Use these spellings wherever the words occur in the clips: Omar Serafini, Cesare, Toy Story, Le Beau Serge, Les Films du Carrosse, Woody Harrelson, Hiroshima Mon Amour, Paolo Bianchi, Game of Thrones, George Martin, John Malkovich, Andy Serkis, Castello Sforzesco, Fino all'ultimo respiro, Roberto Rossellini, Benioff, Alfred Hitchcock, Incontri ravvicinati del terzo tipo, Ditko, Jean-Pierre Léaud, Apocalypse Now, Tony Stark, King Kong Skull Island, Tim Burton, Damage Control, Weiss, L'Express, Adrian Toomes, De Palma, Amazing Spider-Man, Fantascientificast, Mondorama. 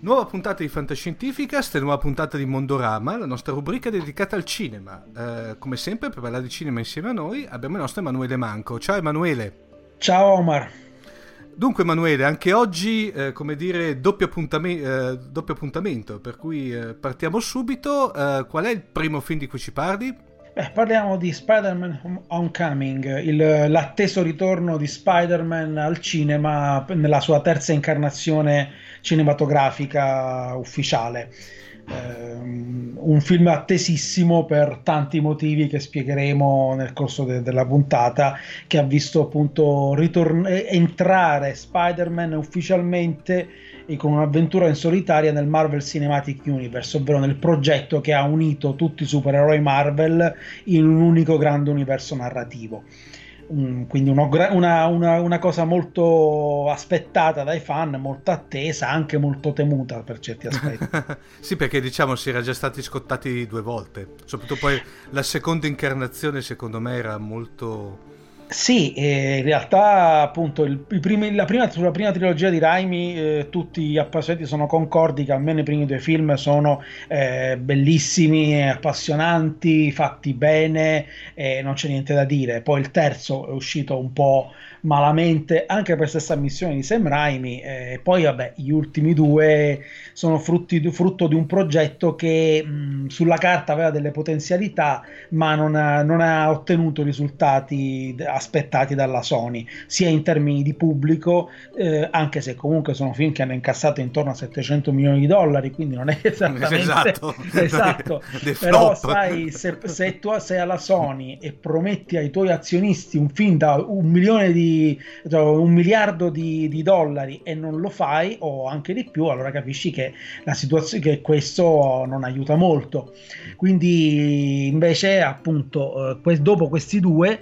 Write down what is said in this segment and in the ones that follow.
Nuova puntata di Fantascientificast, nuova puntata di Mondorama, la nostra rubrica dedicata al cinema. Come sempre, per parlare di cinema insieme a noi abbiamo il nostro Emanuele Manco. Ciao Emanuele. Ciao Omar. Dunque Emanuele, anche oggi, doppio appuntamento, per cui partiamo subito. Qual è il primo film di cui ci parli? Parliamo di Spider-Man Homecoming, l'atteso ritorno di Spider-Man al cinema nella sua terza incarnazione cinematografica ufficiale. Un film attesissimo per tanti motivi che spiegheremo nel corso della puntata, che ha visto appunto entrare Spider-Man ufficialmente e con un'avventura in solitaria nel Marvel Cinematic Universe, ovvero nel progetto che ha unito tutti i supereroi Marvel in un unico grande universo narrativo. Quindi una cosa molto aspettata dai fan, molto attesa, anche molto temuta per certi aspetti. Sì, perché diciamo si era già stati scottati due volte, soprattutto poi la seconda incarnazione secondo me era molto... Sì, in realtà appunto la prima trilogia di Raimi, tutti gli appassionati sono concordi che almeno i primi due film sono bellissimi, appassionanti, fatti bene, non c'è niente da dire. Poi il terzo è uscito un po' malamente, anche per stessa missione di Sam Raimi, e poi vabbè, gli ultimi due sono frutto di un progetto che sulla carta aveva delle potenzialità, ma non ha ottenuto risultati aspettati dalla Sony, sia in termini di pubblico, anche se comunque sono film che hanno incassato intorno a $700 milioni, quindi non è esattamente esatto. Però sai, se tu sei alla Sony e prometti ai tuoi azionisti un film da $1 miliardo e non lo fai, o anche di più, allora capisci che la situazione, che questo non aiuta molto. Quindi invece appunto dopo questi due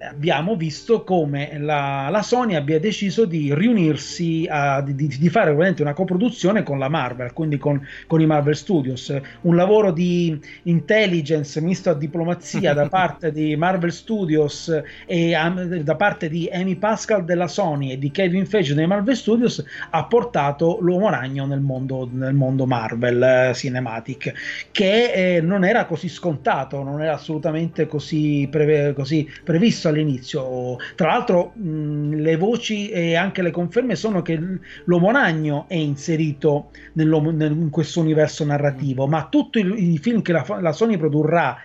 abbiamo visto come la Sony abbia deciso di riunirsi, di fare veramente una coproduzione con la Marvel, quindi con i Marvel Studios. Un lavoro di intelligence misto a diplomazia da parte di Marvel Studios e da parte di Amy Pascal della Sony e di Kevin Feige dei Marvel Studios ha portato l'Uomo Ragno nel mondo Marvel Cinematic, che non era così scontato, non era assolutamente così, così previsto all'inizio. Tra l'altro le voci e anche le conferme sono che l'Uomo Ragno è inserito in questo universo narrativo, ma tutti i film che la Sony produrrà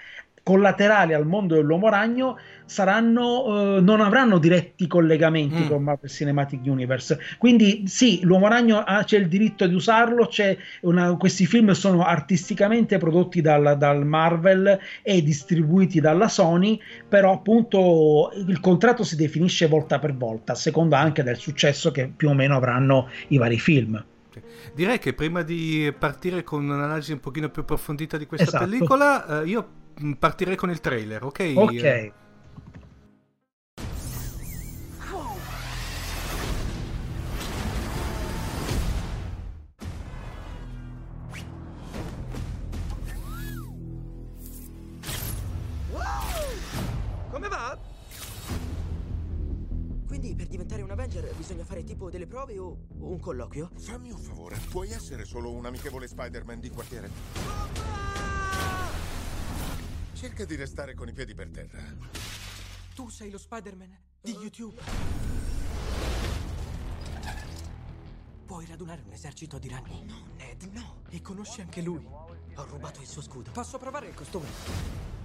collaterali al mondo dell'Uomo Ragno saranno non avranno diretti collegamenti con Marvel Cinematic Universe. Quindi sì, l'Uomo Ragno c'è il diritto di usarlo, questi film sono artisticamente prodotti dal Marvel e distribuiti dalla Sony, però appunto il contratto si definisce volta per volta a seconda anche del successo che più o meno avranno i vari film. Direi che prima di partire con un'analisi un pochino più approfondita di questa pellicola, io partirei con il trailer, ok? Ok. Wow! Come va? Quindi per diventare un Avenger bisogna fare tipo delle prove o un colloquio? Fammi un favore, puoi essere solo un amichevole Spider-Man di quartiere? Cerca di restare con i piedi per terra. Tu sei lo Spider-Man di YouTube. Puoi radunare un esercito di ragni. No, Ned, no. E conosci anche lui. Ho rubato il suo scudo. Posso provare il costume?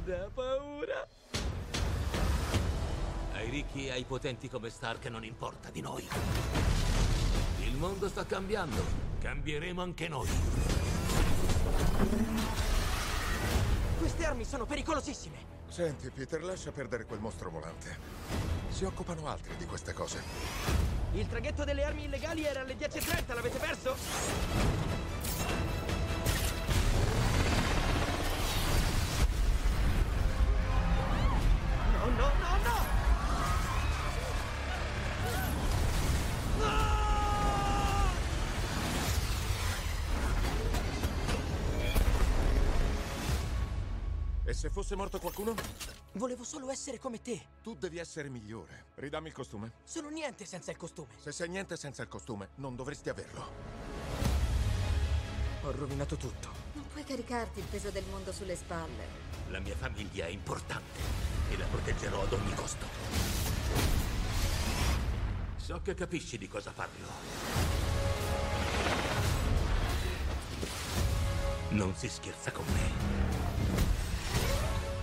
Da paura. Ai ricchi e ai potenti come Stark non importa di noi. Il mondo sta cambiando. Cambieremo anche noi. Queste armi sono pericolosissime. Senti, Peter, lascia perdere quel mostro volante. Si occupano altri di queste cose. Il traghetto delle armi illegali era alle 10:30, l'avete perso? No, no, no, no! Se fosse morto qualcuno? Volevo solo essere come te. Tu devi essere migliore. Ridammi il costume. Sono niente senza il costume. Se sei niente senza il costume, non dovresti averlo. Ho rovinato tutto. Non puoi caricarti il peso del mondo sulle spalle. La mia famiglia è importante e la proteggerò ad ogni costo. So che capisci di cosa parlo. Non si scherza con me.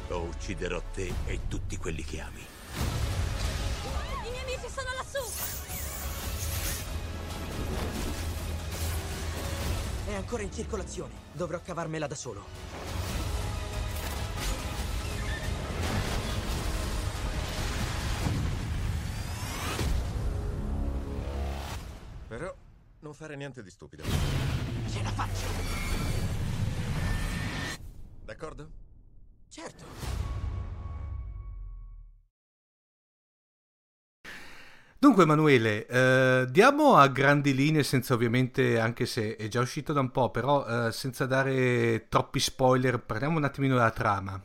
O ucciderò te e tutti quelli che ami. I miei amici sono lassù! È ancora in circolazione. Dovrò cavarmela da solo. Però non fare niente di stupido. Ce la faccio! D'accordo? Certo. Dunque Emanuele, diamo a grandi linee, senza ovviamente, anche se è già uscito da un po', però senza dare troppi spoiler, parliamo un attimino della trama.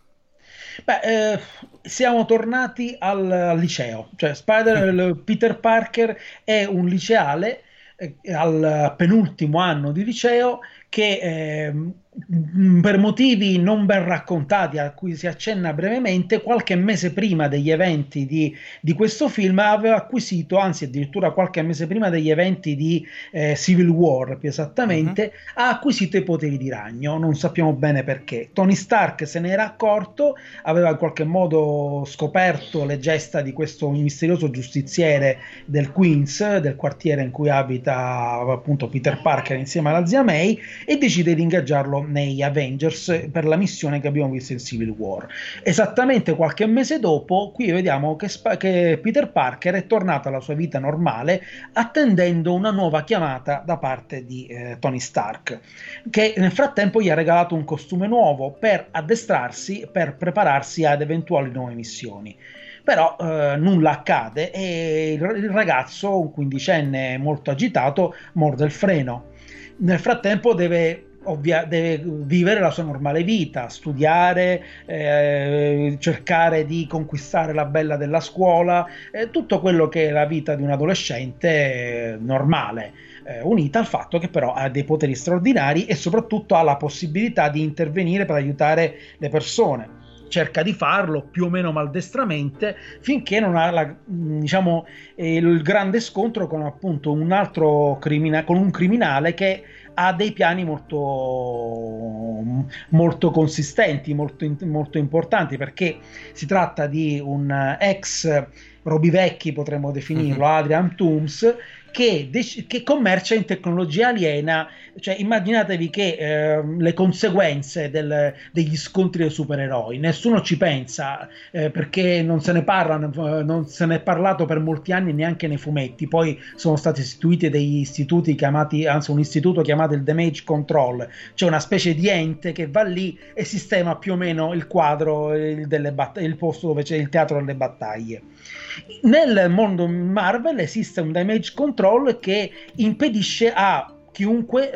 Beh, siamo tornati al liceo, cioè Peter Parker è un liceale al penultimo anno di liceo che per motivi non ben raccontati a cui si accenna brevemente, qualche mese prima degli eventi di questo film aveva acquisito, anzi addirittura qualche mese prima degli eventi di Civil War più esattamente, ha acquisito i poteri di ragno, non sappiamo bene perché. Tony Stark se ne era accorto, aveva in qualche modo scoperto le gesta di questo misterioso giustiziere del Queens, del quartiere in cui abita appunto Peter Parker insieme alla zia May, e decide di ingaggiarlo nei Avengers per la missione che abbiamo visto in Civil War. Esattamente qualche mese dopo, qui vediamo che Peter Parker è tornato alla sua vita normale, attendendo una nuova chiamata da parte di Tony Stark, che nel frattempo gli ha regalato un costume nuovo per addestrarsi, per prepararsi ad eventuali nuove missioni. però nulla accade e il ragazzo, un quindicenne molto agitato, morde il freno. Nel frattempo deve vivere la sua normale vita, studiare, cercare di conquistare la bella della scuola, tutto quello che è la vita di un adolescente normale, unita al fatto che però ha dei poteri straordinari e soprattutto ha la possibilità di intervenire per aiutare le persone. Cerca di farlo più o meno maldestramente finché non ha il grande scontro con appunto un criminale che ha dei piani molto consistenti, molto importanti, perché si tratta di un ex Robivecchi, potremmo definirlo, Adrian Toomes, che commercia in tecnologia aliena. Cioè immaginatevi che le conseguenze degli scontri dei supereroi nessuno ci pensa, perché non se ne parla, non se ne è parlato per molti anni neanche nei fumetti. Poi sono stati istituiti un istituto chiamato il Damage Control, cioè una specie di ente che va lì e sistema più o meno il quadro, il posto dove c'è il teatro delle battaglie. Nel mondo Marvel esiste un Damage Control che impedisce a chiunque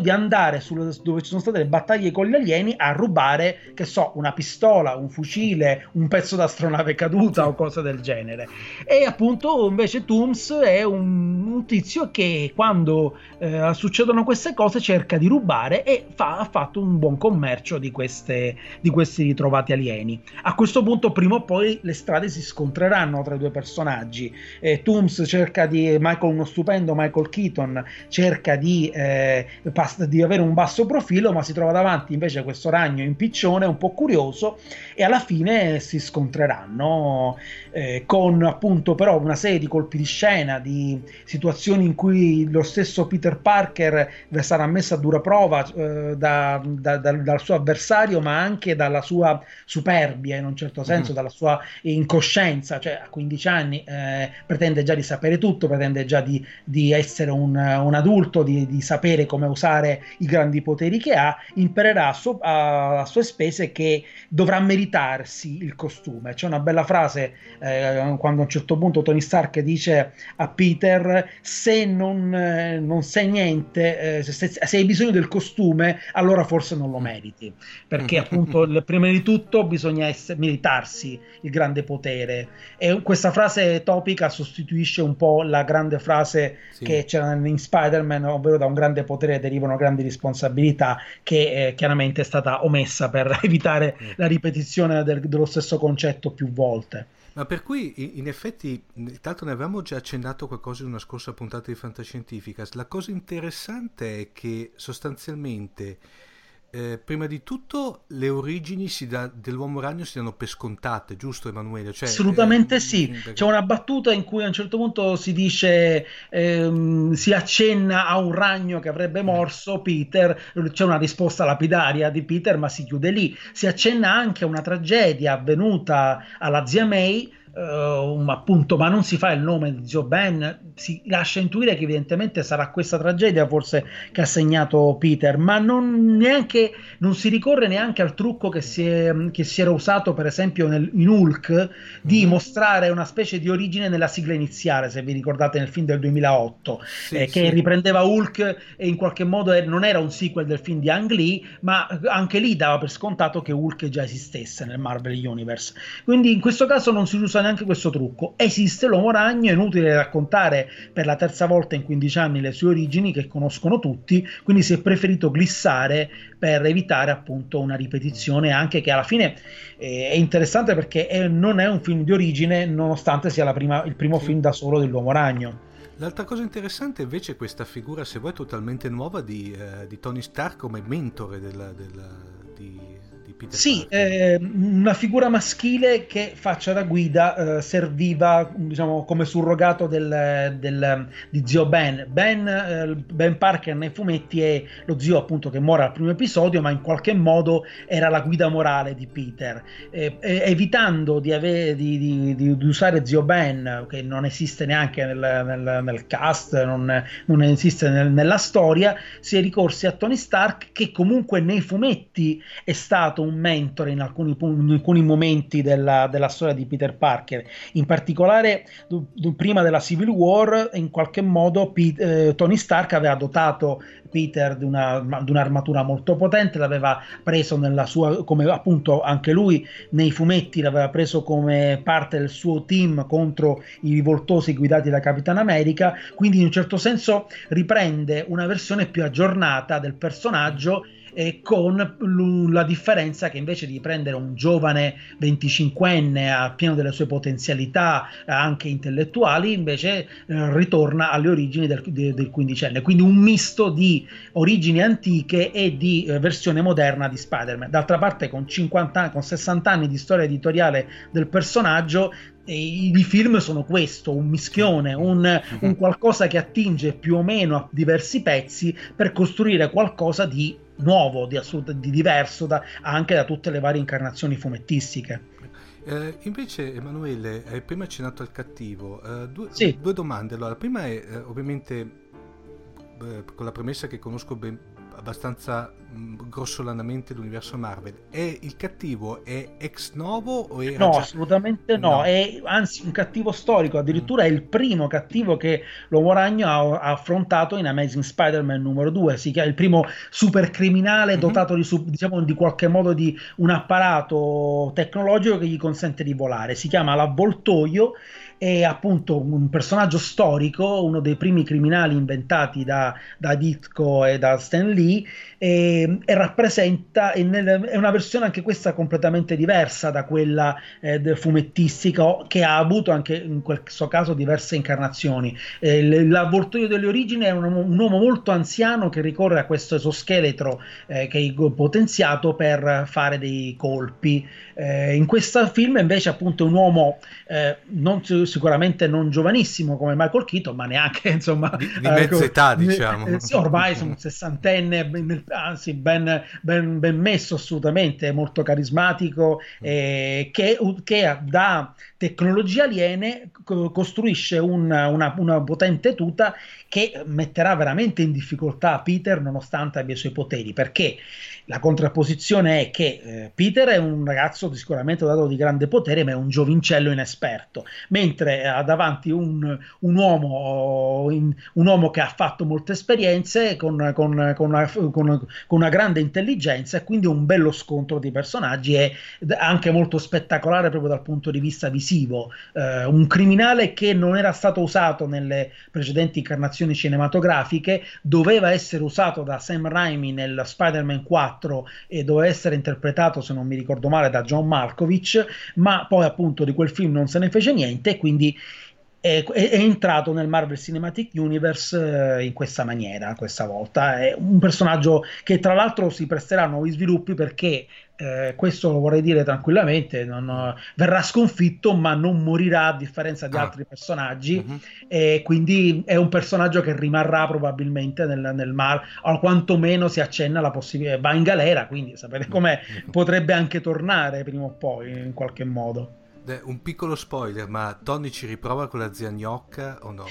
di andare dove ci sono state le battaglie con gli alieni a rubare, che so, una pistola, un fucile, un pezzo d'astronave caduta o cose del genere. E appunto invece Toomes è un tizio che quando succedono queste cose cerca di rubare e ha fatto un buon commercio di questi ritrovati alieni. A questo punto prima o poi le strade si scontreranno tra i due personaggi. Toomes Michael Keaton cerca di avere un basso profilo, ma si trova davanti invece questo ragno impiccione un po' curioso, e alla fine si scontreranno con appunto però una serie di colpi di scena, di situazioni in cui lo stesso Peter Parker sarà messo a dura prova dal suo avversario, ma anche dalla sua superbia, in un certo senso, dalla sua incoscienza. Cioè a 15 anni pretende già di sapere tutto, pretende già di essere un adulto, di sapere come usare i grandi poteri che ha. Imparerà a sue spese che dovrà meritarsi il costume. C'è una bella frase quando a un certo punto Tony Stark dice a Peter: se non sai niente, se hai bisogno del costume, allora forse non lo meriti, perché appunto prima di tutto bisogna meritarsi il grande potere. E questa frase topica sostituisce un po' la grande frase che c'era in Spider-Man, ovvero da un grande potere derivano grandi responsabilità, che chiaramente è stata omessa per evitare la ripetizione dello stesso concetto più volte. Ma per cui in effetti, tanto ne avevamo già accennato qualcosa in una scorsa puntata di Fantascientificast, la cosa interessante è che sostanzialmente prima di tutto le origini dell'uomo ragno si danno per scontate, giusto Emanuele? Cioè, assolutamente sì, c'è una battuta in cui a un certo punto si dice si accenna a un ragno che avrebbe morso Peter, c'è una risposta lapidaria di Peter ma si chiude lì. Si accenna anche a una tragedia avvenuta alla zia May, appunto, ma non si fa il nome di zio Ben, si lascia intuire che evidentemente sarà questa tragedia forse che ha segnato Peter, ma non si ricorre neanche al trucco che si era usato per esempio in Hulk di mostrare una specie di origine nella sigla iniziale, se vi ricordate, nel film del 2008 che riprendeva Hulk e in qualche modo non era un sequel del film di Ang Lee, ma anche lì dava per scontato che Hulk già esistesse nel Marvel Universe. Quindi in questo caso non si usa neanche questo trucco. Esiste l'uomo ragno, è inutile raccontare per la terza volta in 15 anni le sue origini che conoscono tutti, quindi si è preferito glissare per evitare appunto una ripetizione, anche che alla fine è interessante perché non è un film di origine nonostante sia il primo film da solo dell'uomo ragno. L'altra cosa interessante invece è questa figura, se vuoi, totalmente nuova di Tony Stark come mentore di Peter Parker. Una figura maschile che faccia da guida, serviva come surrogato di zio Ben. Ben Parker nei fumetti è lo zio appunto che muore al primo episodio, ma in qualche modo era la guida morale di Peter, evitando di usare zio Ben, che non esiste neanche nel cast, non esiste nella storia. Si è ricorsi a Tony Stark, che comunque nei fumetti è stato un un mentore in alcuni momenti della storia di Peter Parker, in particolare prima della Civil War. In qualche modo Tony Stark aveva dotato Peter di un'armatura molto potente, l'aveva preso nella sua, come appunto anche lui nei fumetti l'aveva preso come parte del suo team contro i rivoltosi guidati da Capitan America, quindi in un certo senso riprende una versione più aggiornata del personaggio, e con la differenza che invece di prendere un giovane 25enne a pieno delle sue potenzialità anche intellettuali, invece ritorna alle origini del 15enne, quindi un misto di origini antiche e di versione moderna di Spider-Man. D'altra parte con 60 anni di storia editoriale del personaggio, i film sono questo, un mischione, un qualcosa che attinge più o meno a diversi pezzi per costruire qualcosa di nuovo, di diverso anche da tutte le varie incarnazioni fumettistiche. Invece Emanuele, hai prima accennato al cattivo, due domande. Allora, la prima è ovviamente con la premessa che conosco abbastanza grossolanamente l'universo Marvel, è il cattivo è ex novo o era no? Assolutamente no. È anzi un cattivo storico, addirittura è il primo cattivo che l'Uomo Ragno ha affrontato in Amazing Spider-Man numero 2, si chiama il primo supercriminale dotato di qualche modo di un apparato tecnologico che gli consente di volare, si chiama l'Avvoltoio, è appunto un personaggio storico, uno dei primi criminali inventati da Ditko e da Stan Lee, e rappresenta, è una versione anche questa completamente diversa da quella fumettistica, che ha avuto anche in questo caso diverse incarnazioni. L'Avvoltoio delle origini è un uomo molto anziano che ricorre a questo esoscheletro che è potenziato per fare dei colpi. In questo film invece appunto è un uomo sicuramente non giovanissimo come Michael Keaton, ma neanche insomma di mezza età, diciamo. Sì, ormai sono un sessantenne, anzi ben messo assolutamente, molto carismatico, che da tecnologie aliene costruisce una potente tuta che metterà veramente in difficoltà Peter nonostante abbia i suoi poteri, perché la contrapposizione è che Peter è un ragazzo sicuramente dotato di grande potere, ma è un giovincello inesperto, mentre ha davanti un uomo che ha fatto molte esperienze con una grande intelligenza, e quindi un bello scontro di personaggi, e anche molto spettacolare proprio dal punto di vista visivo. Un criminale che non era stato usato nelle precedenti incarnazioni cinematografiche, doveva essere usato da Sam Raimi nel Spider-Man 4 e doveva essere interpretato, se non mi ricordo male, da John Malkovich, ma poi appunto di quel film non se ne fece niente, e quindi è entrato nel Marvel Cinematic Universe in questa maniera. Questa volta è un personaggio che tra l'altro si presterà a nuovi sviluppi, perché questo lo vorrei dire tranquillamente, verrà sconfitto ma non morirà, a differenza di altri personaggi, e quindi è un personaggio che rimarrà probabilmente nel mar, o quantomeno si accenna la possibilità, va in galera, quindi sapete com'è, potrebbe anche tornare prima o poi in qualche modo. Un piccolo spoiler, ma Tony ci riprova con la zia gnocca o no?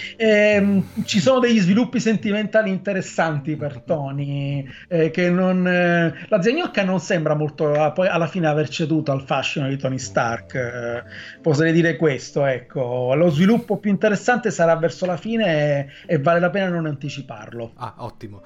Ci sono degli sviluppi sentimentali interessanti per Tony, che non la zia gnocca non sembra molto poi alla fine aver ceduto al fascino di Tony Stark, potrei dire questo, ecco. Lo sviluppo più interessante sarà verso la fine, e vale la pena non anticiparlo. Ottimo.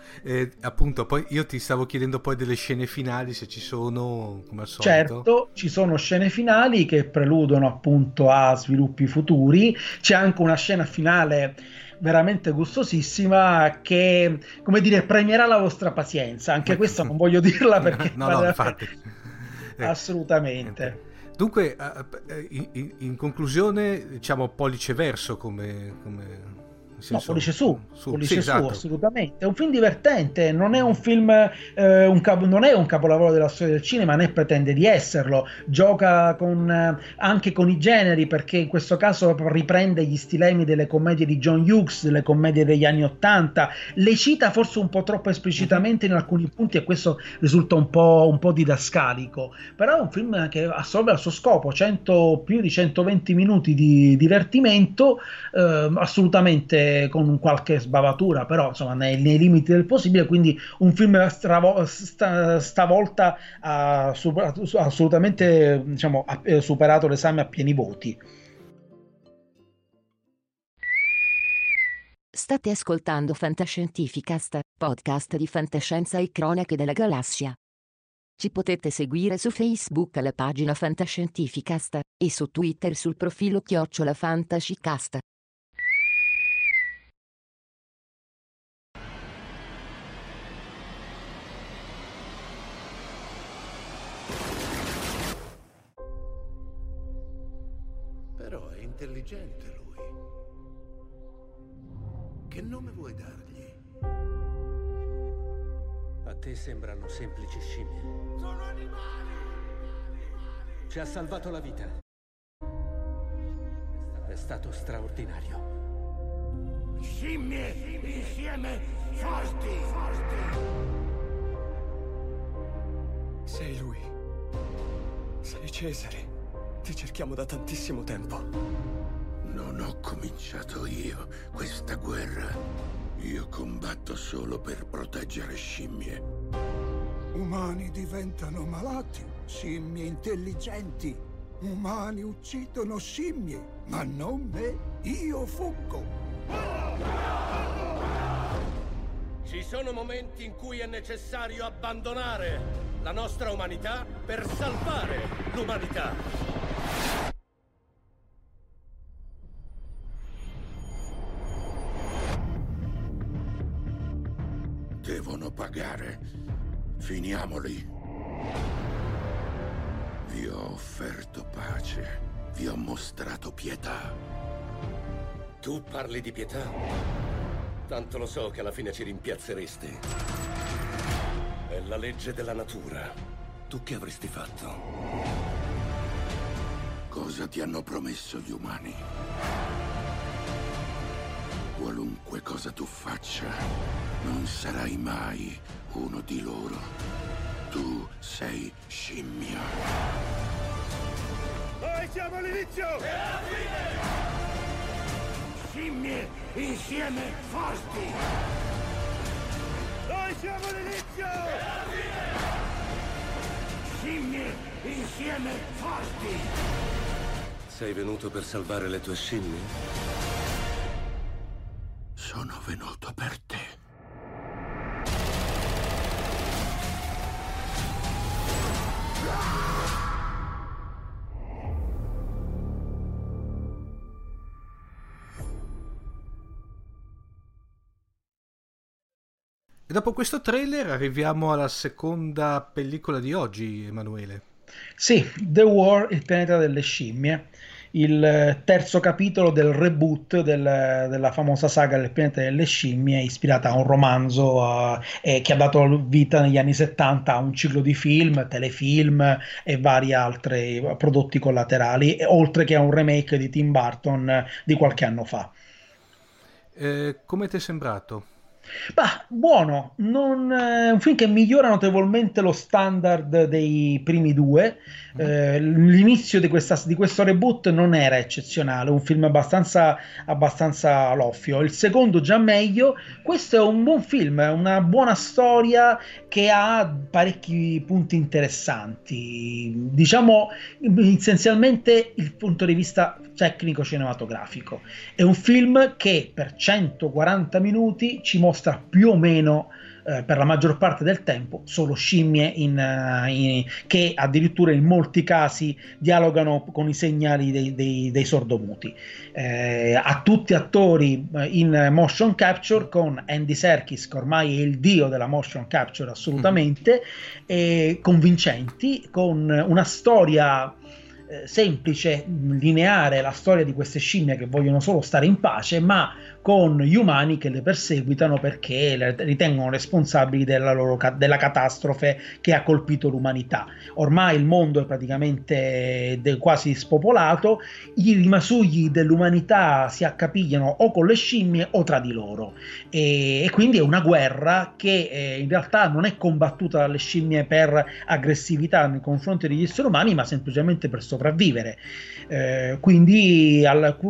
Appunto, poi io ti stavo chiedendo poi delle scene finali, se ci sono, come al solito. Certo, ci sono scene finali che preludono appunto a sviluppi futuri. C'è anche una scena finale veramente gustosissima che, come dire, premierà la vostra pazienza. Anche questa non voglio dirla perché no, infatti. Assolutamente. Dunque, in conclusione, diciamo pollice verso come... No, pollice su, esatto. Assolutamente, è un film divertente, non è un film non è un capolavoro della storia del cinema, né pretende di esserlo. Gioca anche con i generi, perché in questo caso riprende gli stilemi delle commedie di John Hughes, delle commedie degli anni 80, le cita forse un po' troppo esplicitamente in alcuni punti, e questo risulta un po' didascalico, però è un film che assolve al suo scopo, più di 120 minuti di divertimento, assolutamente con qualche sbavatura, però insomma nei limiti del possibile, quindi un film stavolta ha assolutamente, diciamo, ha superato l'esame a pieni voti. State ascoltando Fantascientificast, podcast di fantascienza e cronache della galassia. Ci potete seguire su Facebook alla pagina Fantascientificast e su Twitter sul profilo @Fantascicast. Però è intelligente lui. Che nome vuoi dargli? A te sembrano semplici scimmie. Sono animali! Ci ha salvato la vita. È stato straordinario. Scimmie insieme forti! Sei lui. Sei Cesare. Ti cerchiamo da tantissimo tempo. Non ho cominciato io questa guerra. Io combatto solo per proteggere scimmie. Umani diventano malati, scimmie intelligenti. Umani uccidono scimmie, ma non me. Io fuggo. Ci sono momenti in cui è necessario abbandonare la nostra umanità per salvare l'umanità. Devono pagare. Finiamoli. Vi ho offerto pace. Vi ho mostrato pietà. Tu parli di pietà? Tanto lo so che alla fine ci rimpiazzeresti. È la legge della natura. Tu che avresti fatto? Cosa ti hanno promesso gli umani? Qualunque cosa tu faccia, non sarai mai uno di loro. Tu sei scimmia. Noi siamo all'inizio! E alla fine! Scimmie insieme forti! Noi siamo all'inizio! E alla fine! Scimmie insieme forti! Sei venuto per salvare le tue scimmie? Sono venuto per te. E dopo questo trailer arriviamo alla seconda pellicola di oggi, Emanuele. Sì, The War, il pianeta delle scimmie, il terzo capitolo del reboot della famosa saga del pianeta delle scimmie, ispirata a un romanzo che ha dato vita negli anni 70 a un ciclo di film, telefilm e vari altri prodotti collaterali, oltre che a un remake di Tim Burton di qualche anno fa. Come ti è sembrato? Bah, buono, un film che migliora notevolmente lo standard dei primi due. L'inizio di questo reboot non era eccezionale, un film abbastanza loffio. Il secondo già meglio. Questo è un buon film, è una buona storia che ha parecchi punti interessanti, diciamo essenzialmente il punto di vista tecnico cinematografico. È un film che per 140 minuti ci mostra più o meno, per la maggior parte del tempo, solo scimmie che addirittura in molti casi dialogano con i segnali dei sordomuti. A tutti attori in motion capture, con Andy Serkis che ormai è il dio della motion capture assolutamente, e convincenti, con una storia semplice, lineare, la storia di queste scimmie che vogliono solo stare in pace, ma con gli umani che le perseguitano perché le ritengono responsabili della catastrofe che ha colpito l'umanità. Ormai il mondo è praticamente quasi spopolato, i rimasugli dell'umanità si accapigliano o con le scimmie o tra di loro, e quindi è una guerra che in realtà non è combattuta dalle scimmie per aggressività nei confronti degli esseri umani, ma semplicemente per sopravvivere. Quindi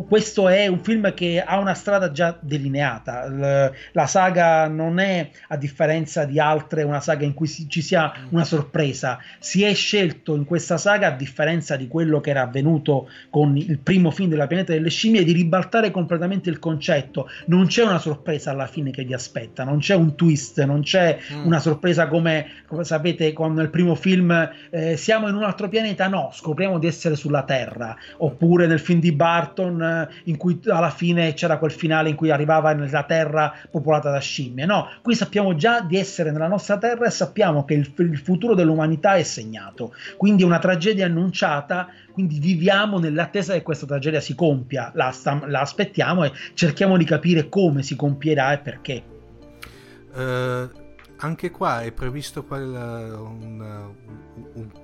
questo è un film che ha una strada già delineata. La saga non è, a differenza di altre, una saga in cui ci sia una sorpresa. Si è scelto in questa saga, a differenza di quello che era avvenuto con il primo film della Pianeta delle Scimmie, di ribaltare completamente il concetto. Non c'è una sorpresa alla fine che vi aspetta, non c'è un twist, non c'è una sorpresa come sapete con il primo film, siamo in un altro pianeta, no, scopriamo di essere sulla Terra, oppure nel film di Burton in cui alla fine c'era quel finale in cui arrivava nella Terra popolata da scimmie. No, qui sappiamo già di essere nella nostra Terra e sappiamo che il futuro dell'umanità è segnato, quindi è una tragedia annunciata, quindi viviamo nell'attesa che questa tragedia si compia, la aspettiamo e cerchiamo di capire come si compierà e perché. Anche qua è previsto un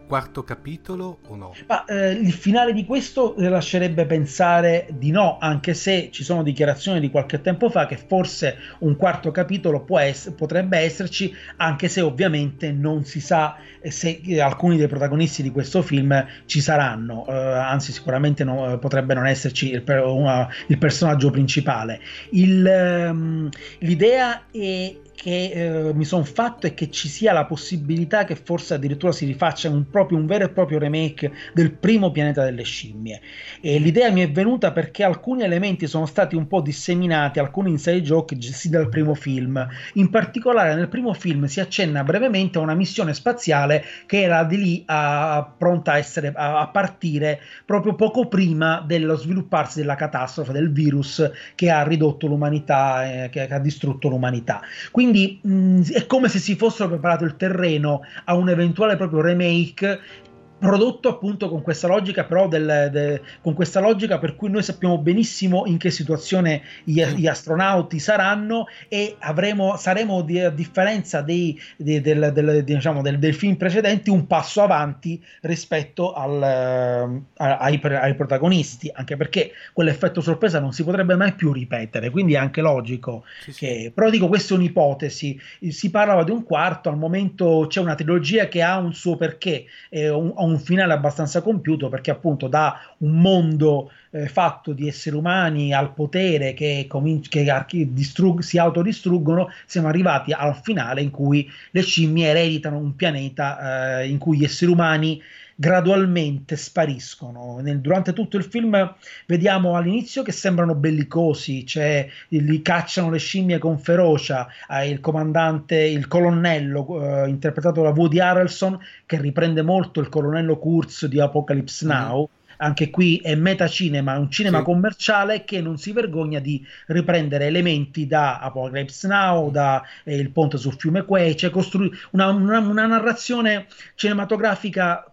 quarto capitolo o no? Ma il finale di questo lascerebbe pensare di no, anche se ci sono dichiarazioni di qualche tempo fa che forse un quarto capitolo potrebbe esserci, anche se ovviamente non si sa se alcuni dei protagonisti di questo film ci saranno, anzi sicuramente no, potrebbe non esserci il personaggio principale. L'idea è che mi sono fatto è che ci sia la possibilità che forse addirittura si rifaccia un vero e proprio remake del primo Pianeta delle Scimmie, e l'idea mi è venuta perché alcuni elementi sono stati un po' disseminati, alcuni inside joke gestiti dal primo film. In particolare nel primo film si accenna brevemente a una missione spaziale che era di lì pronta a essere a partire proprio poco prima dello svilupparsi della catastrofe del virus che ha ridotto l'umanità, che ha distrutto l'umanità. Quindi è come se si fossero preparato il terreno a un eventuale proprio remake prodotto appunto con questa logica, però con questa logica per cui noi sappiamo benissimo in che situazione gli astronauti saranno e saremo a differenza del film precedente un passo avanti rispetto ai protagonisti, anche perché quell'effetto sorpresa non si potrebbe mai più ripetere, quindi è anche logico che... Però dico, questa è un'ipotesi, si parlava di un quarto, al momento c'è una trilogia che ha un suo perché, un finale abbastanza compiuto, perché appunto da un mondo fatto di esseri umani al potere che si autodistruggono, siamo arrivati al finale in cui le scimmie ereditano un pianeta in cui gli esseri umani gradualmente spariscono. Durante tutto il film vediamo all'inizio che sembrano bellicosi, cioè li cacciano le scimmie con ferocia, il comandante, il colonnello interpretato da Woody Harrelson, che riprende molto il colonnello Kurz di Apocalypse Now, anche qui è metacinema, un cinema commerciale che non si vergogna di riprendere elementi da Apocalypse Now, da Il ponte sul fiume Quai, cioè una narrazione cinematografica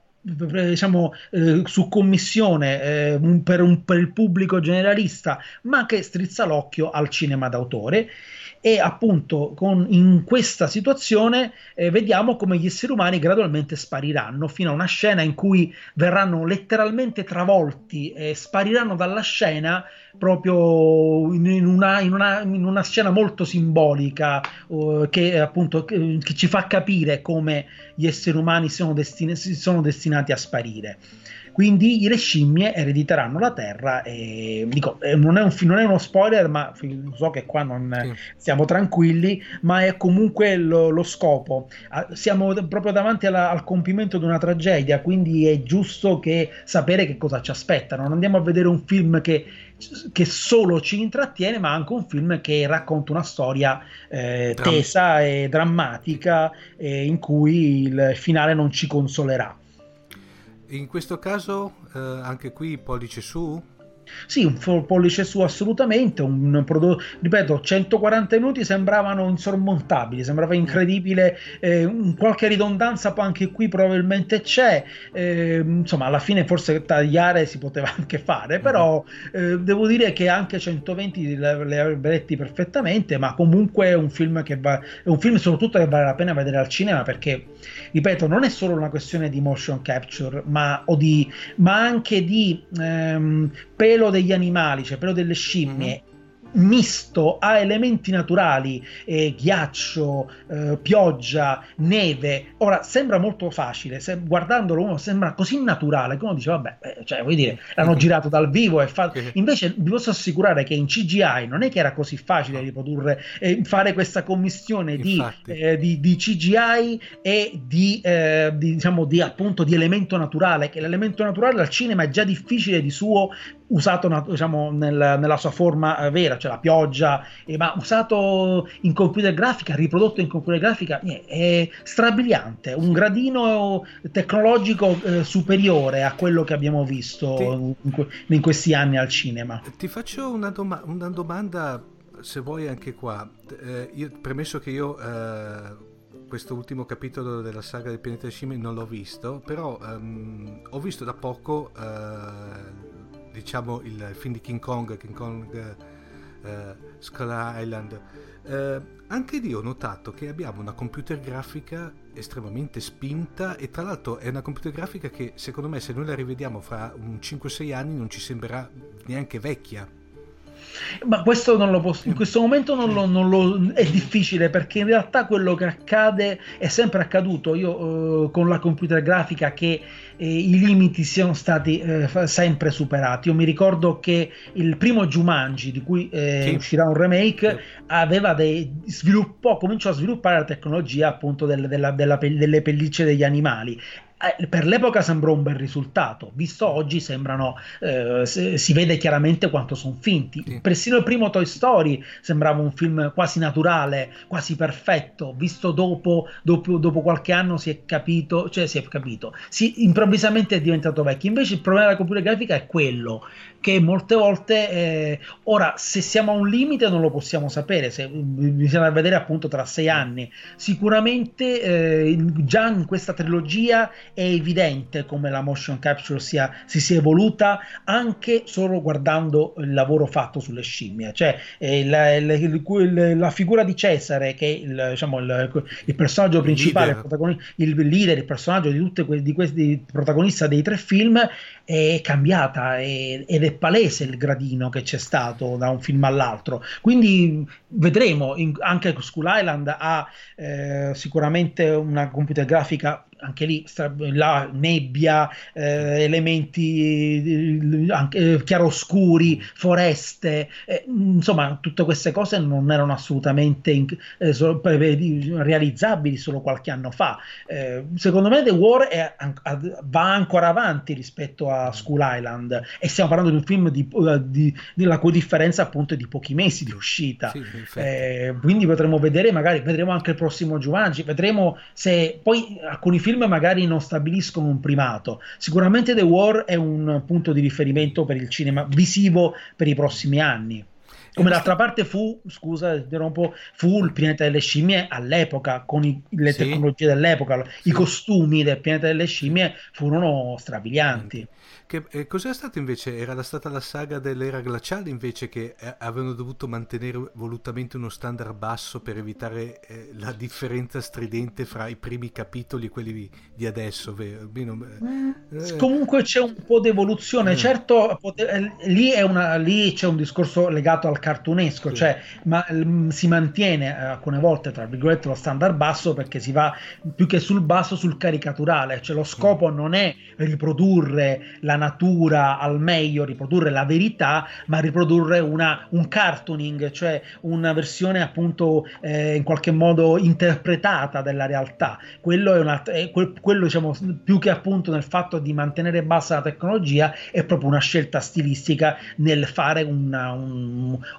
su commissione per il pubblico generalista, ma che strizza l'occhio al cinema d'autore. E appunto in questa situazione vediamo come gli esseri umani gradualmente spariranno, fino a una scena in cui verranno letteralmente travolti e spariranno dalla scena proprio in una scena molto simbolica che appunto che ci fa capire come gli esseri umani sono destinati a sparire. Quindi le scimmie erediteranno la Terra, e dico, non è uno spoiler, ma so che qua non siamo tranquilli, ma è comunque lo scopo. Siamo proprio davanti al compimento di una tragedia, quindi è giusto che sapere che cosa ci aspettano. Non andiamo a vedere un film che solo ci intrattiene, ma anche un film che racconta una storia tesa e drammatica, in cui il finale non ci consolerà. In questo caso anche qui pollice su? Sì, un pollice su assolutamente, ripeto, 140 minuti sembravano insormontabili, sembrava incredibile, qualche ridondanza anche qui probabilmente c'è, insomma alla fine forse tagliare si poteva anche fare, però devo dire che anche 120 le avrebbe letti perfettamente, ma comunque è un film soprattutto che vale la pena vedere al cinema, perché ripeto non è solo una questione di motion capture ma anche di pelo degli animali, cioè pelo delle scimmie, misto a elementi naturali, ghiaccio, pioggia, neve. Ora sembra molto facile, guardandolo uno sembra così naturale che uno dice vabbè, cioè vuol dire l'hanno girato dal vivo e fatto. Invece vi posso assicurare che in CGI non è che era così facile riprodurre, fare questa commissione di CGI e di appunto di elemento naturale, che l'elemento naturale al cinema è già difficile di suo, usato nella sua forma vera, cioè la pioggia, ma usato in computer grafica, riprodotto in computer grafica, è strabiliante, un gradino tecnologico superiore a quello che abbiamo visto in questi anni al cinema. Ti faccio una domanda, se vuoi anche qua, premesso che io questo ultimo capitolo della saga del pianeta dei scimmie non l'ho visto, però ho visto da poco diciamo il film di King Kong Skull Island. Anche lì ho notato che abbiamo una computer grafica estremamente spinta, e tra l'altro è una computer grafica che secondo me, se noi la rivediamo fra un 5-6 anni, non ci sembrerà neanche vecchia. Ma questo non lo posso, in questo momento non lo è difficile, perché in realtà quello che accade è sempre accaduto. Io con la computer grafica che i limiti siano stati sempre superati. Io mi ricordo che il primo Jumanji, di cui uscirà un remake, cominciò a sviluppare la tecnologia appunto delle pellicce degli animali. Per l'epoca sembrò un bel risultato, visto oggi sembrano si vede chiaramente quanto sono finti. Persino il primo Toy Story sembrava un film quasi naturale, quasi perfetto, visto dopo qualche anno si è capito, improvvisamente è diventato vecchio. Invece il problema della computer grafica è quello che molte volte ora, se siamo a un limite non lo possiamo sapere, bisogna vedere appunto tra 6 anni. Sicuramente già in questa trilogia è evidente come la motion capture si sia evoluta, anche solo guardando il lavoro fatto sulle scimmie, cioè la figura di Cesare, che è il personaggio principale, il leader, il personaggio di questi protagonista dei 3 film, è cambiata ed è palese il gradino che c'è stato da un film all'altro. Quindi vedremo, anche Skull Island ha sicuramente una computer grafica, anche lì la nebbia, elementi anche chiaroscuri, foreste, insomma tutte queste cose non erano assolutamente realizzabili solo qualche anno fa. Secondo me The War va ancora avanti rispetto a Skull Island, e stiamo parlando di un film la cui differenza appunto è di pochi mesi di uscita, quindi potremo vedere, magari vedremo anche il prossimo Jumanji, vedremo se poi alcuni film magari non stabiliscono un primato. Sicuramente The War è un punto di riferimento per il cinema visivo per i prossimi anni. Come d'altra parte fu il pianeta delle scimmie all'epoca, con le tecnologie dell'epoca, i costumi del pianeta delle scimmie furono strabilianti. Cos'era stato invece? Era stata la saga dell'era glaciale invece, che avevano dovuto mantenere volutamente uno standard basso per evitare la differenza stridente fra i primi capitoli e quelli di adesso. Comunque c'è un po' di evoluzione, certo. Lì c'è un discorso legato al cartunesco, cioè si mantiene alcune volte tra virgolette lo standard basso, perché si va più che sul basso sul caricaturale, cioè lo scopo non è riprodurre la natura al meglio, riprodurre la verità, ma riprodurre un cartooning, cioè una versione appunto in qualche modo interpretata della realtà. Quello è quello, diciamo, più che appunto nel fatto di mantenere bassa la tecnologia, è proprio una scelta stilistica nel fare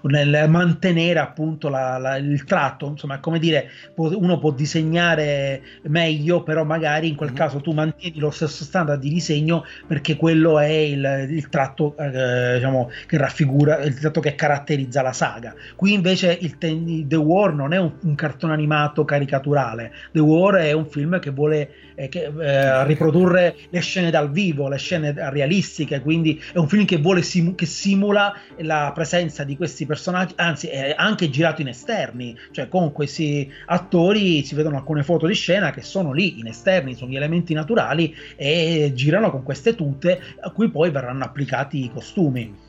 nel mantenere appunto il tratto, insomma, come dire, uno può disegnare meglio, però magari in quel caso tu mantieni lo stesso standard di disegno, perché quello è il tratto che raffigura, il tratto che caratterizza la saga. Qui invece The War non è un cartone animato caricaturale. The War è un film che vuole riprodurre le scene dal vivo, le scene realistiche, quindi è un film che vuole che simula la presenza di questi personaggi, anzi è anche girato in esterni, cioè con questi attori si vedono alcune foto di scena che sono lì in esterni, sono gli elementi naturali, e girano con queste tute a cui poi verranno applicati i costumi.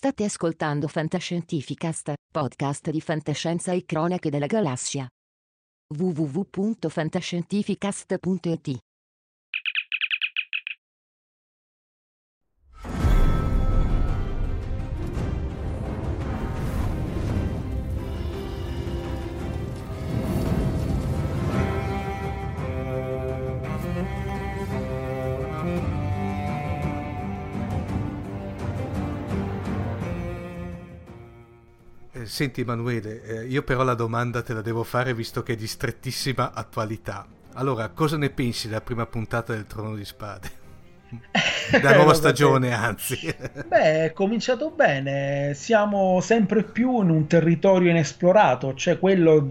State ascoltando Fantascientificast, podcast di fantascienza e cronache della galassia. www.fantascientificast.it. Senti Emanuele, io però la domanda te la devo fare visto che è di strettissima attualità. Allora, cosa ne pensi della prima puntata del Trono di Spade? Da nuova stagione, anzi. Beh, è cominciato bene. Siamo sempre più in un territorio inesplorato, cioè quello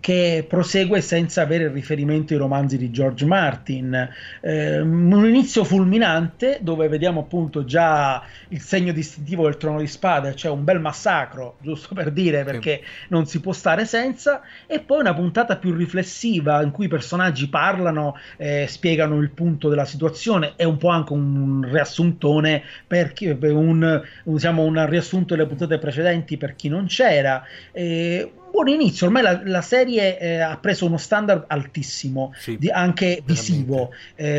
che prosegue senza avere riferimento ai romanzi di George Martin. Un inizio fulminante dove vediamo appunto già il segno distintivo del Trono di Spade, cioè un bel massacro, giusto per dire, perché non si può stare senza. E poi una puntata più riflessiva in cui i personaggi parlano, spiegano il punto della situazione. È un po' anche un riassuntone un riassunto delle puntate precedenti per chi non c'era. Buon inizio, ormai la serie ha preso uno standard altissimo, sì, anche visivo,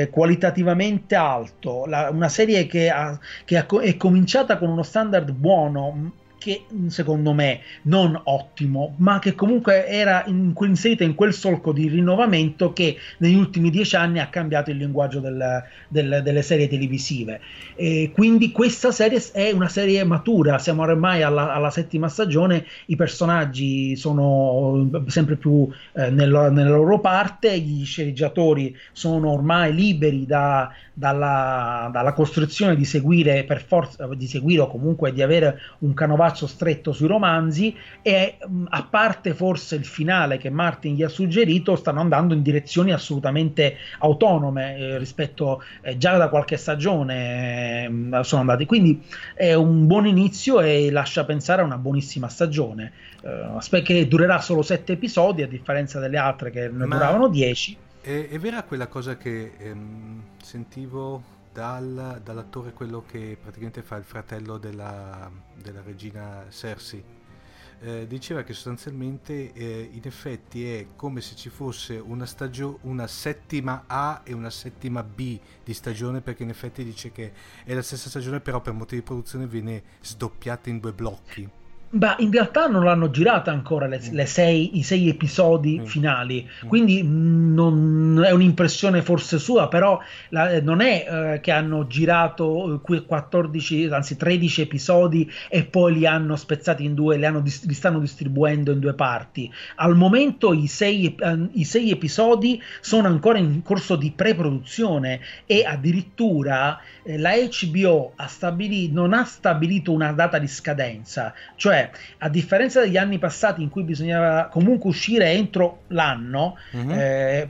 qualitativamente alto. Una serie che è cominciata con uno standard buono, che secondo me non ottimo, ma che comunque era inserita in quel solco di rinnovamento che negli ultimi 10 anni ha cambiato il linguaggio delle serie televisive. E quindi questa serie è una serie matura, siamo ormai alla 7ª stagione, i personaggi sono sempre più nella loro parte, gli sceneggiatori sono ormai liberi dalla costrizione di seguire per forza, di seguire o comunque di avere un canovaccio stretto sui romanzi, e a parte forse il finale che Martin gli ha suggerito, stanno andando in direzioni assolutamente autonome rispetto già da qualche stagione sono andati. Quindi è un buon inizio e lascia pensare a una buonissima stagione che durerà solo 7 episodi a differenza delle altre che ne duravano 10. È vera quella cosa che sentivo dall'attore, quello che praticamente fa il fratello della regina Cersei, diceva che sostanzialmente in effetti è come se ci fosse una 7ª A e una 7ª B di stagione, perché in effetti dice che è la stessa stagione, però per motivi di produzione viene sdoppiata in 2 blocchi. Beh, in realtà non l'hanno girata ancora i 6 episodi finali, quindi non è un'impressione forse sua, però non è che hanno girato 13 episodi e poi li hanno spezzati in 2, li stanno distribuendo in 2 parti. Al momento i 6 episodi sono ancora in corso di pre-produzione, e addirittura la HBO non ha stabilito una data di scadenza, cioè a differenza degli anni passati in cui bisognava comunque uscire entro l'anno,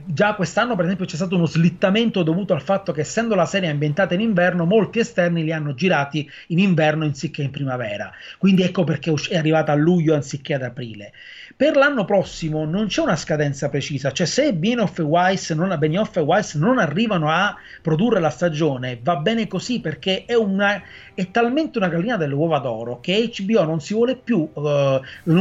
già quest'anno per esempio c'è stato uno slittamento dovuto al fatto che, essendo la serie ambientata in inverno, molti esterni li hanno girati in inverno anziché in primavera, quindi ecco perché è arrivata a luglio anziché ad aprile. Per l'anno prossimo non c'è una scadenza precisa, cioè se Benioff e Weiss non arrivano a produrre la stagione va bene così, perché è talmente una gallina delle uova d'oro che HBO non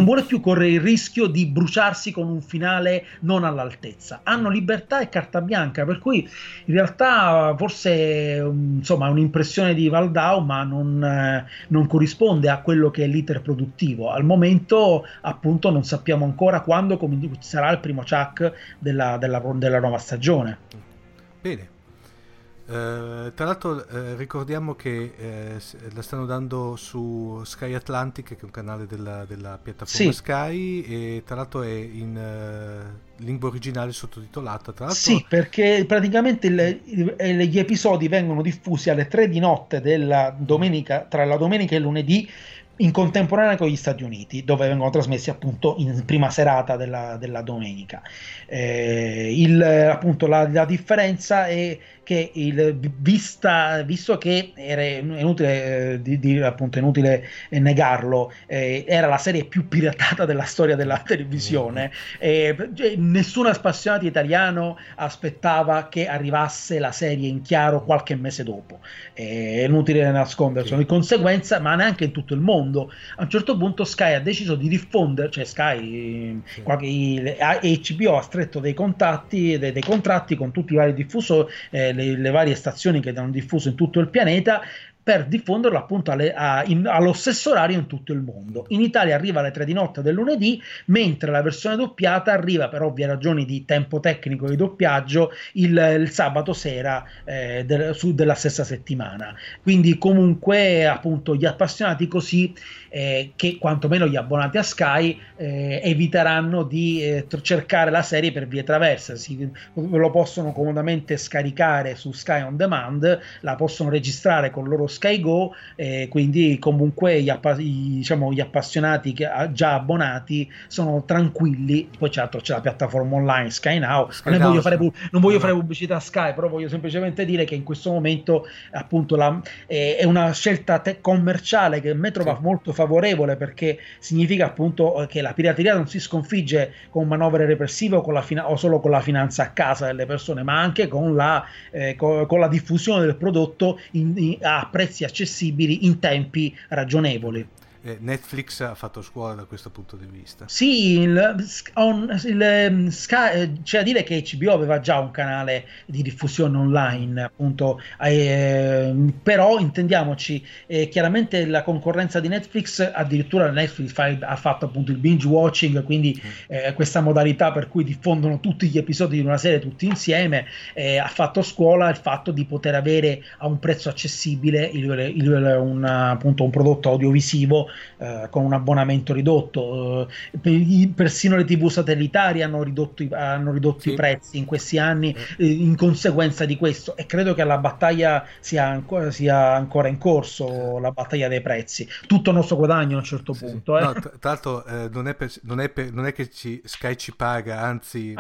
vuole più correre il rischio di bruciarsi con un finale non all'altezza. Hanno libertà e carta bianca, per cui in realtà forse insomma un'impressione di Valdau, ma non corrisponde a quello che è l'iter produttivo. Al momento appunto non sappiamo ancora quando sarà il primo ciak della nuova stagione. Bene. Tra l'altro ricordiamo che la stanno dando su Sky Atlantic, che è un canale della piattaforma, sì, Sky, e tra l'altro è in lingua originale sottotitolata, tra l'altro. Sì, perché praticamente gli episodi vengono diffusi alle 3 di notte della domenica, tra la domenica e il lunedì, in contemporanea con gli Stati Uniti, dove vengono trasmessi appunto in prima serata della domenica. Appunto la differenza è che visto che era inutile, appunto inutile negarlo, era la serie più piratata della storia della televisione, nessun appassionato italiano aspettava che arrivasse la serie in chiaro qualche mese dopo, è inutile nascondersi, di conseguenza, ma neanche in tutto il mondo. A un certo punto Sky ha deciso di diffondere, cioè Sky, HBO ha stretto dei contatti, dei contratti con tutti i vari diffusori, le varie stazioni che hanno diffuso in tutto il pianeta, per diffonderlo appunto allo stesso orario in tutto il mondo. In Italia arriva alle 3 di notte del lunedì, mentre la versione doppiata arriva, per ovvie ragioni di tempo tecnico di doppiaggio, il sabato sera della stessa settimana. Quindi comunque appunto gli appassionati così, che quantomeno gli abbonati a Sky, eviteranno di cercare la serie per vie traverse, lo possono comodamente scaricare su Sky On Demand, la possono registrare con il loro Sky Go, quindi comunque gli appassionati che già abbonati sono tranquilli. Poi certo c'è la piattaforma online Sky Now, non voglio fare pubblicità a Sky, però voglio semplicemente dire che in questo momento appunto è una scelta commerciale che a me trova molto favorevole, perché significa appunto che la pirateria non si sconfigge con manovre repressive o solo con la finanza a casa delle persone, ma anche con la diffusione del prodotto a prezzi accessibili in tempi ragionevoli. Netflix ha fatto scuola da questo punto di vista. Sì, c'è da dire che HBO aveva già un canale di diffusione online, appunto, però intendiamoci, chiaramente la concorrenza di Netflix, addirittura Netflix ha fatto appunto il binge watching, quindi questa modalità per cui diffondono tutti gli episodi di una serie tutti insieme, ha fatto scuola il fatto di poter avere a un prezzo accessibile un prodotto audiovisivo con un abbonamento ridotto. Persino le TV satellitari hanno ridotto i prezzi in questi anni in conseguenza di questo, e credo che la battaglia sia ancora in corso, la battaglia dei prezzi, tutto il nostro guadagno a un certo punto. No, tra l'altro non è che Sky ci paga, anzi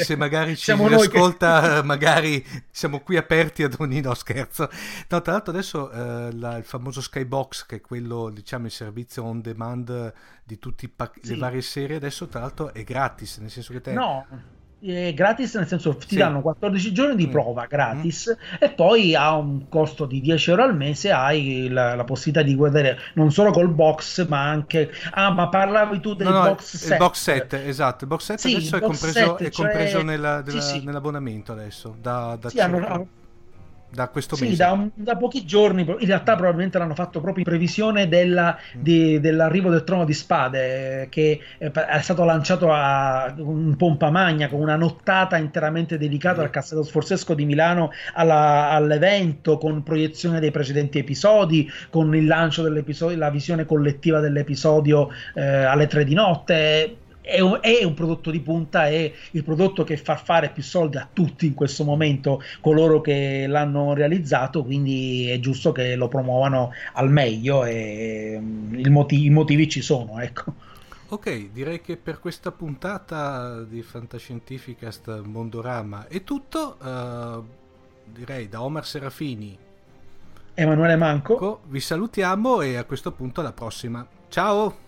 se magari ci ascolta magari siamo qui aperti ad ogni scherzo. No, tra l'altro adesso il famoso Skybox, che è quello, diciamo, il servizio on demand di tutte le varie serie, adesso tra l'altro è gratis, nel senso che gratis, nel senso ti danno 14 giorni di prova gratis, e poi a un costo di 10 euro al mese hai la possibilità di guardare non solo col box, ma anche ma parlavi tu del box set. Il box set, esatto, il box set adesso è compreso nell'abbonamento adesso da questo mese. Da pochi giorni, in realtà probabilmente l'hanno fatto proprio in previsione dell'arrivo del Trono di Spade, che è stato lanciato a un pompa magna con una nottata interamente dedicata al Castello Sforzesco di Milano, all'evento, con proiezione dei precedenti episodi, con il lancio dell'episodio, la visione collettiva dell'episodio alle 3 di notte. È un prodotto di punta, è il prodotto che fa fare più soldi a tutti in questo momento coloro che l'hanno realizzato, quindi è giusto che lo promuovano al meglio, e i motivi ci sono, ecco. Ok, direi che per questa puntata di Fantascientificast Mondorama è tutto. Direi da Omar Serafini, Emanuele Manco, vi salutiamo, e a questo punto alla prossima. Ciao.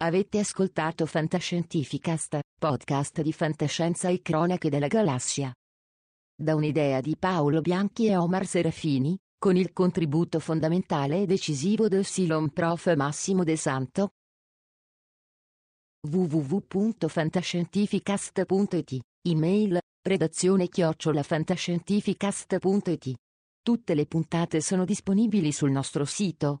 Avete ascoltato Fantascientificast, podcast di fantascienza e cronache della galassia. Da un'idea di Paolo Bianchi e Omar Serafini, con il contributo fondamentale e decisivo del Silon Prof. Massimo De Santo. www.fantascientificast.it, email, redazione@fantascientificast.it. Tutte le puntate sono disponibili sul nostro sito,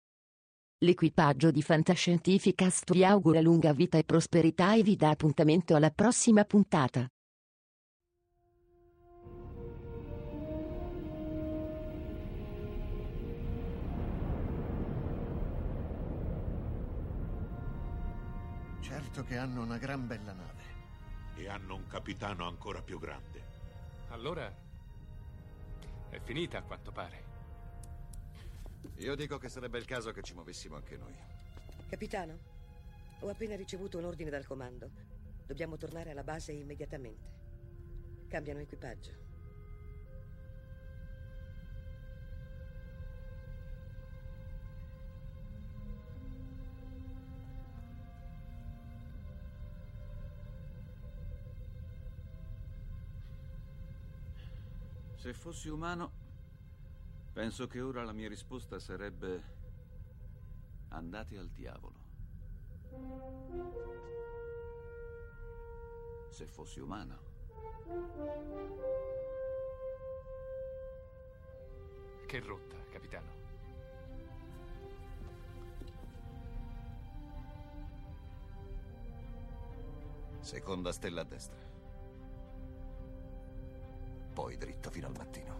L'equipaggio di Fantascientificast vi augura lunga vita e prosperità e vi dà appuntamento alla prossima puntata. Certo che hanno una gran bella nave. E hanno un capitano ancora più grande. Allora, è finita a quanto pare. Io dico che sarebbe il caso che ci muovessimo anche noi. Capitano, ho appena ricevuto un ordine dal comando. Dobbiamo tornare alla base immediatamente. Cambiano equipaggio. Se fossi umano, penso che ora la mia risposta sarebbe: andate al diavolo. Se fossi umano. Che rotta, capitano? Seconda stella a destra. Poi dritto fino al mattino.